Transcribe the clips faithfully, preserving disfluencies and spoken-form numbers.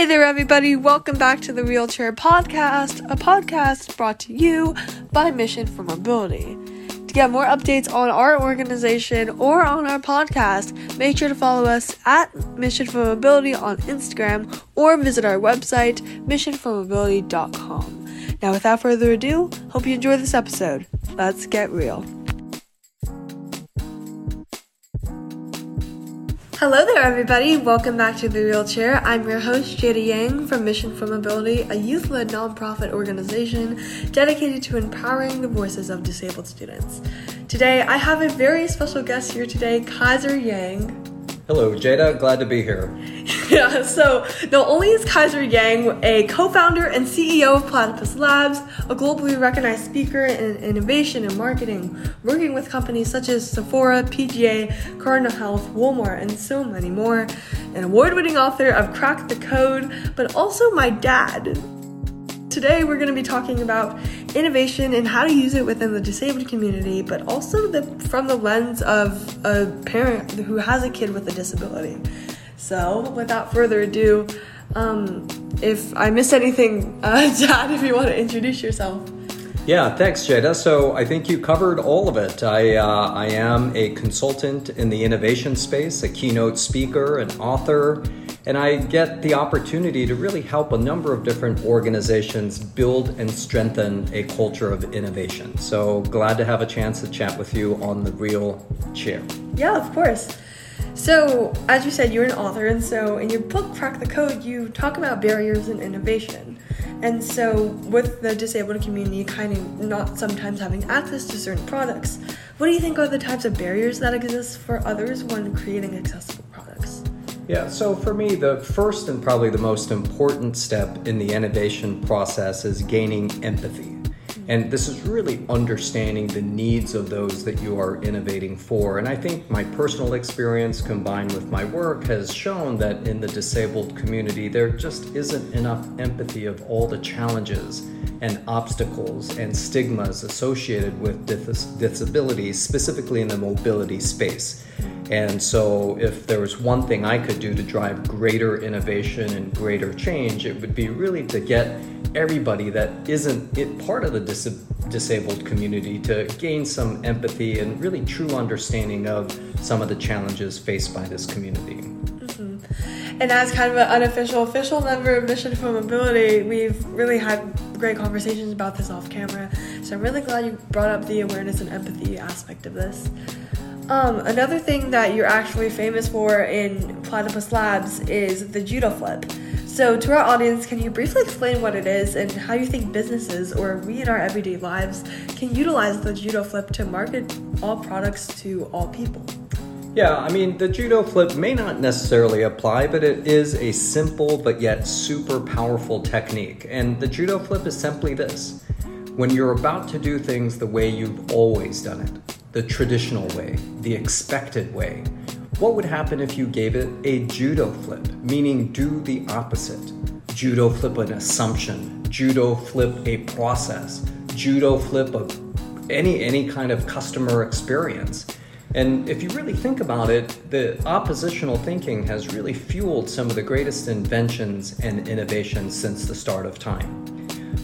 Hey there, everybody. Welcome back to The Real Chair podcast, a podcast brought to you by Mission for Mobility. To get more updates on our organization or on our podcast, make sure to follow us at Mission for Mobility on Instagram or visit our website, mission for mobility dot com. Now, without further ado, hope you enjoy this episode. Let's get real. Hello there, everybody. Welcome back to The Real Chair. I'm your host, Jada Yang from Mission for Mobility, a youth-led nonprofit organization dedicated to empowering the voices of disabled students. Today, I have a very special guest here today, Kaiser Yang. Hello, Jada. Glad to be here. Yeah, so not only is Kaiser Yang a co-founder and C E O of Platypus Labs, a globally recognized speaker in innovation and marketing, working with companies such as Sephora, P G A, Cardinal Health, Walmart, and so many more, an award-winning author of Crack the Code, but also my dad. Today we're going to be talking about innovation and how to use it within the disabled community, but also the, from the lens of a parent who has a kid with a disability. So, without further ado, um, if I missed anything, uh, Dad, if you want to introduce yourself. Yeah, thanks, Jada. So, I think you covered all of it. I uh, I am a consultant in the innovation space, a keynote speaker, an author, and I get the opportunity to really help a number of different organizations build and strengthen a culture of innovation. So, glad to have a chance to chat with you on The Real Chair. Yeah, of course. So, as you said, you're an author, and so in your book, Crack the Code, you talk about barriers and innovation. And so, with the disabled community kind of not sometimes having access to certain products, what do you think are the types of barriers that exist for others when creating accessible products? Yeah, so for me, the first and probably the most important step in the innovation process is gaining empathy. And this is really understanding the needs of those that you are innovating for. And I think my personal experience combined with my work has shown that in the disabled community, there just isn't enough empathy of all the challenges and obstacles and stigmas associated with dis- disabilities, specifically in the mobility space. And so if there was one thing I could do to drive greater innovation and greater change, it would be really to get everybody that isn't it part of the dis- disabled community to gain some empathy and really true understanding of some of the challenges faced by this community. Mm-hmm. And as kind of an unofficial official member of Mission for Mobility, we've really had great conversations about this off camera. So I'm really glad you brought up the awareness and empathy aspect of this. Um, another thing that you're actually famous for in Platypus Labs is the judo flip. So to our audience, can you briefly explain what it is and how you think businesses or we in our everyday lives can utilize the judo flip to market all products to all people? Yeah, I mean, the judo flip may not necessarily apply, but it is a simple but yet super powerful technique. And the judo flip is simply this: when you're about to do things the way you've always done it, the traditional way, the expected way, what would happen if you gave it a judo flip, meaning do the opposite? Judo flip an assumption, judo flip a process, judo flip of any, any kind of customer experience. And if you really think about it, the oppositional thinking has really fueled some of the greatest inventions and innovations since the start of time.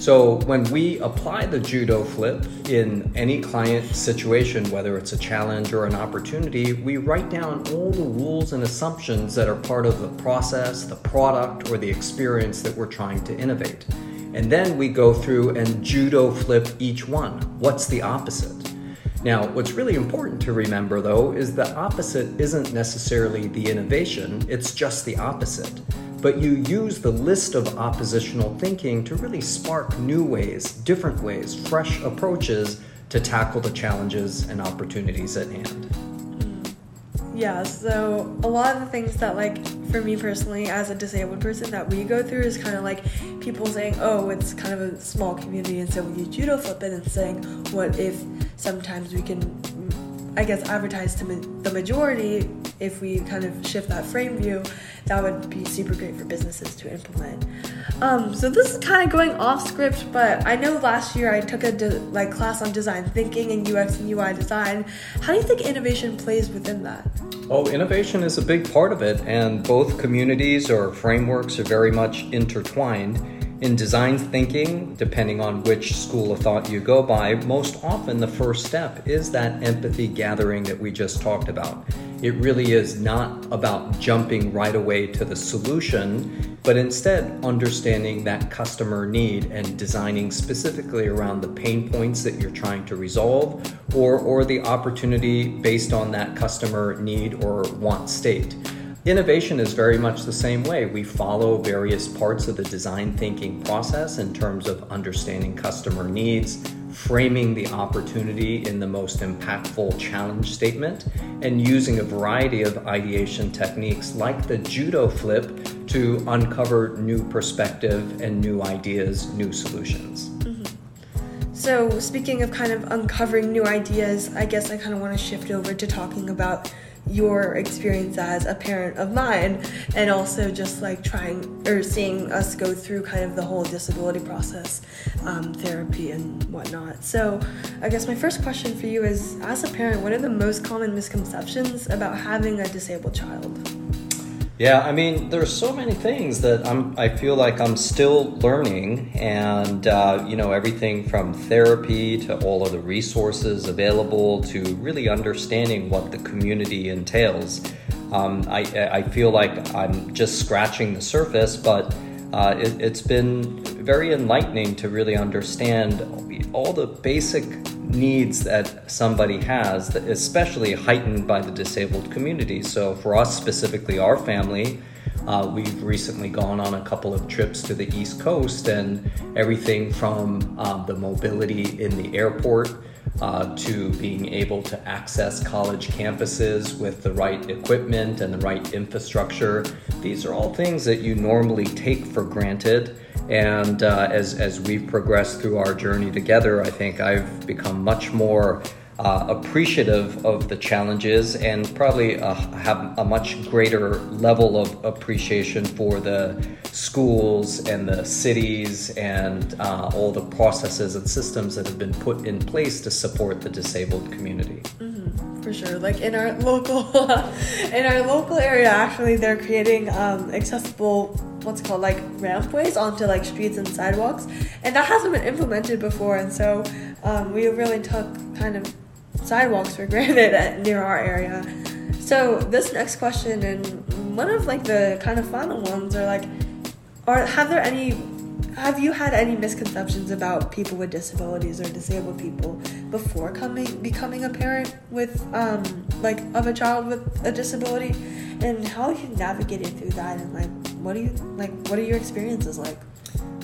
So when we apply the judo flip in any client situation, whether it's a challenge or an opportunity, we write down all the rules and assumptions that are part of the process, the product, or the experience that we're trying to innovate. And then we go through and judo flip each one. What's the opposite? Now, what's really important to remember, though, is the opposite isn't necessarily the innovation, it's just the opposite. But you use the list of oppositional thinking to really spark new ways, different ways, fresh approaches to tackle the challenges and opportunities at hand. Yeah, so a lot of the things that, like, for me personally as a disabled person that we go through is kind of like people saying, oh, it's kind of a small community, and so we do judo flip it and saying, what if sometimes we can I guess, advertised to ma- the majority, if we kind of shift that frame view, that would be super great for businesses to implement. Um, so this is kind of going off script, but I know last year I took a de- like class on design thinking and U X and U I design. How do you think innovation plays within that? Oh, innovation is a big part of it, and both communities or frameworks are very much intertwined. In design thinking, depending on which school of thought you go by, most often the first step is that empathy gathering that we just talked about. It really is not about jumping right away to the solution, but instead understanding that customer need and designing specifically around the pain points that you're trying to resolve or, or the opportunity based on that customer need or want state. Innovation is very much the same way. We follow various parts of the design thinking process in terms of understanding customer needs, framing the opportunity in the most impactful challenge statement, and using a variety of ideation techniques like the judo flip to uncover new perspective and new ideas, new solutions. So speaking of kind of uncovering new ideas, I guess I kind of want to shift over to talking about your experience as a parent of mine, and also just like trying or seeing us go through kind of the whole disability process, um, therapy and whatnot. So I guess my first question for you is, as a parent, what are the most common misconceptions about having a disabled child? Yeah, I mean, there's so many things that I'm, I feel like I'm still learning, and, uh, you know, everything from therapy to all of the resources available to really understanding what the community entails. Um, I, I feel like I'm just scratching the surface, but uh, it, it's been very enlightening to really understand all the basic needs that somebody has, especially heightened by the disabled community. So for us specifically, our family, uh, we've recently gone on a couple of trips to the East Coast, and everything from um, the mobility in the airport uh, to being able to access college campuses with the right equipment and the right infrastructure. These are all things that you normally take for granted. And uh, as as we've progressed through our journey together, I think I've become much more uh, appreciative of the challenges, and probably uh, have a much greater level of appreciation for the schools and the cities and uh, all the processes and systems that have been put in place to support the disabled community. Mm-hmm, for sure. Like in our local, in our local area, actually, they're creating um, accessible what's called like rampways onto like streets and sidewalks, and that hasn't been implemented before, and so um, we really took kind of sidewalks for granted at, near our area. So this next question, and one of like the kind of final ones, are like, are have there any have you had any misconceptions about people with disabilities or disabled people before coming becoming a parent with um like of a child with a disability, and how you navigated through that, and like What do you like? What are your experiences like?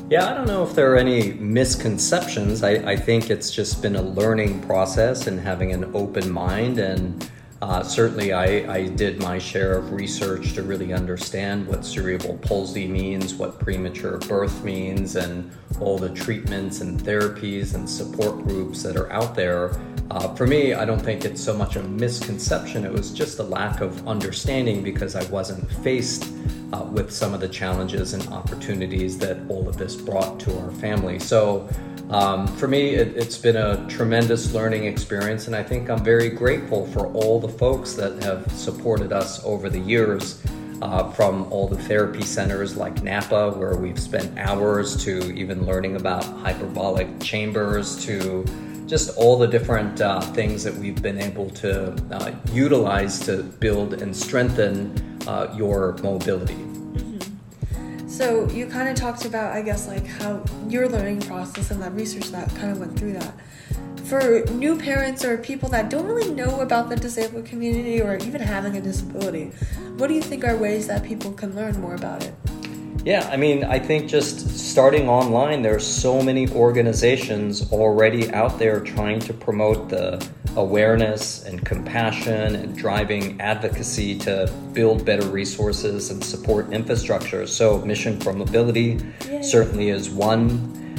Yeah, I don't know if there are any misconceptions. I, I think it's just been a learning process and having an open mind. And uh, certainly I, I did my share of research to really understand what cerebral palsy means, what premature birth means, and all the treatments and therapies and support groups that are out there. Uh, for me, I don't think it's so much a misconception. It was just a lack of understanding, because I wasn't faced Uh, with some of the challenges and opportunities that all of this brought to our family. So um, for me, it, it's been a tremendous learning experience, and I think I'm very grateful for all the folks that have supported us over the years, uh, from all the therapy centers like Napa, where we've spent hours, to even learning about hyperbolic chambers, to just all the different uh, things that we've been able to uh, utilize to build and strengthen Uh, your mobility. Mm-hmm. So you kind of talked about, I guess, like how your learning process and that research that kind of went through that. For new parents or people that don't really know about the disabled community or even having a disability, what do you think are ways that people can learn more about it? Yeah, I mean, I think just starting online, there are so many organizations already out there trying to promote the awareness and compassion and driving advocacy to build better resources and support infrastructure. So Mission for Mobility Yay. certainly is one.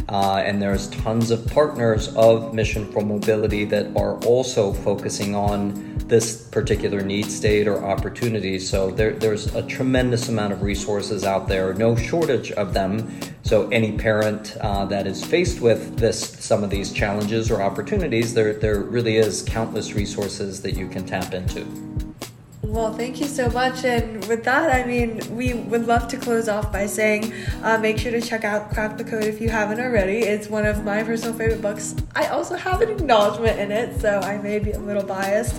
Uh, and there's tons of partners of Mission for Mobility that are also focusing on this particular need state or opportunity. So there, there's a tremendous amount of resources out there, no shortage of them. So any parent uh, that is faced with this, some of these challenges or opportunities, there, there really is countless resources that you can tap into. Well, thank you so much. And with that, I mean, we would love to close off by saying, uh, make sure to check out Crack the Code if you haven't already. It's one of my personal favorite books. I also have an acknowledgement in it, so I may be a little biased.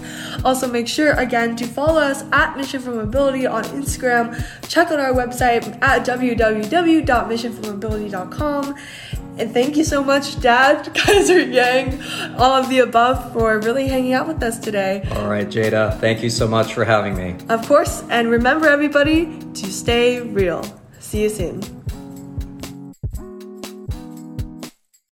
Also, make sure, again, to follow us at Mission for Mobility on Instagram. Check out our website at w w w dot mission for mobility dot com. And thank you so much, Dad, Kaiser Yang, all of the above, for really hanging out with us today. All right, Jada, thank you so much for having me. Of course, and remember, everybody, to stay real. See you soon.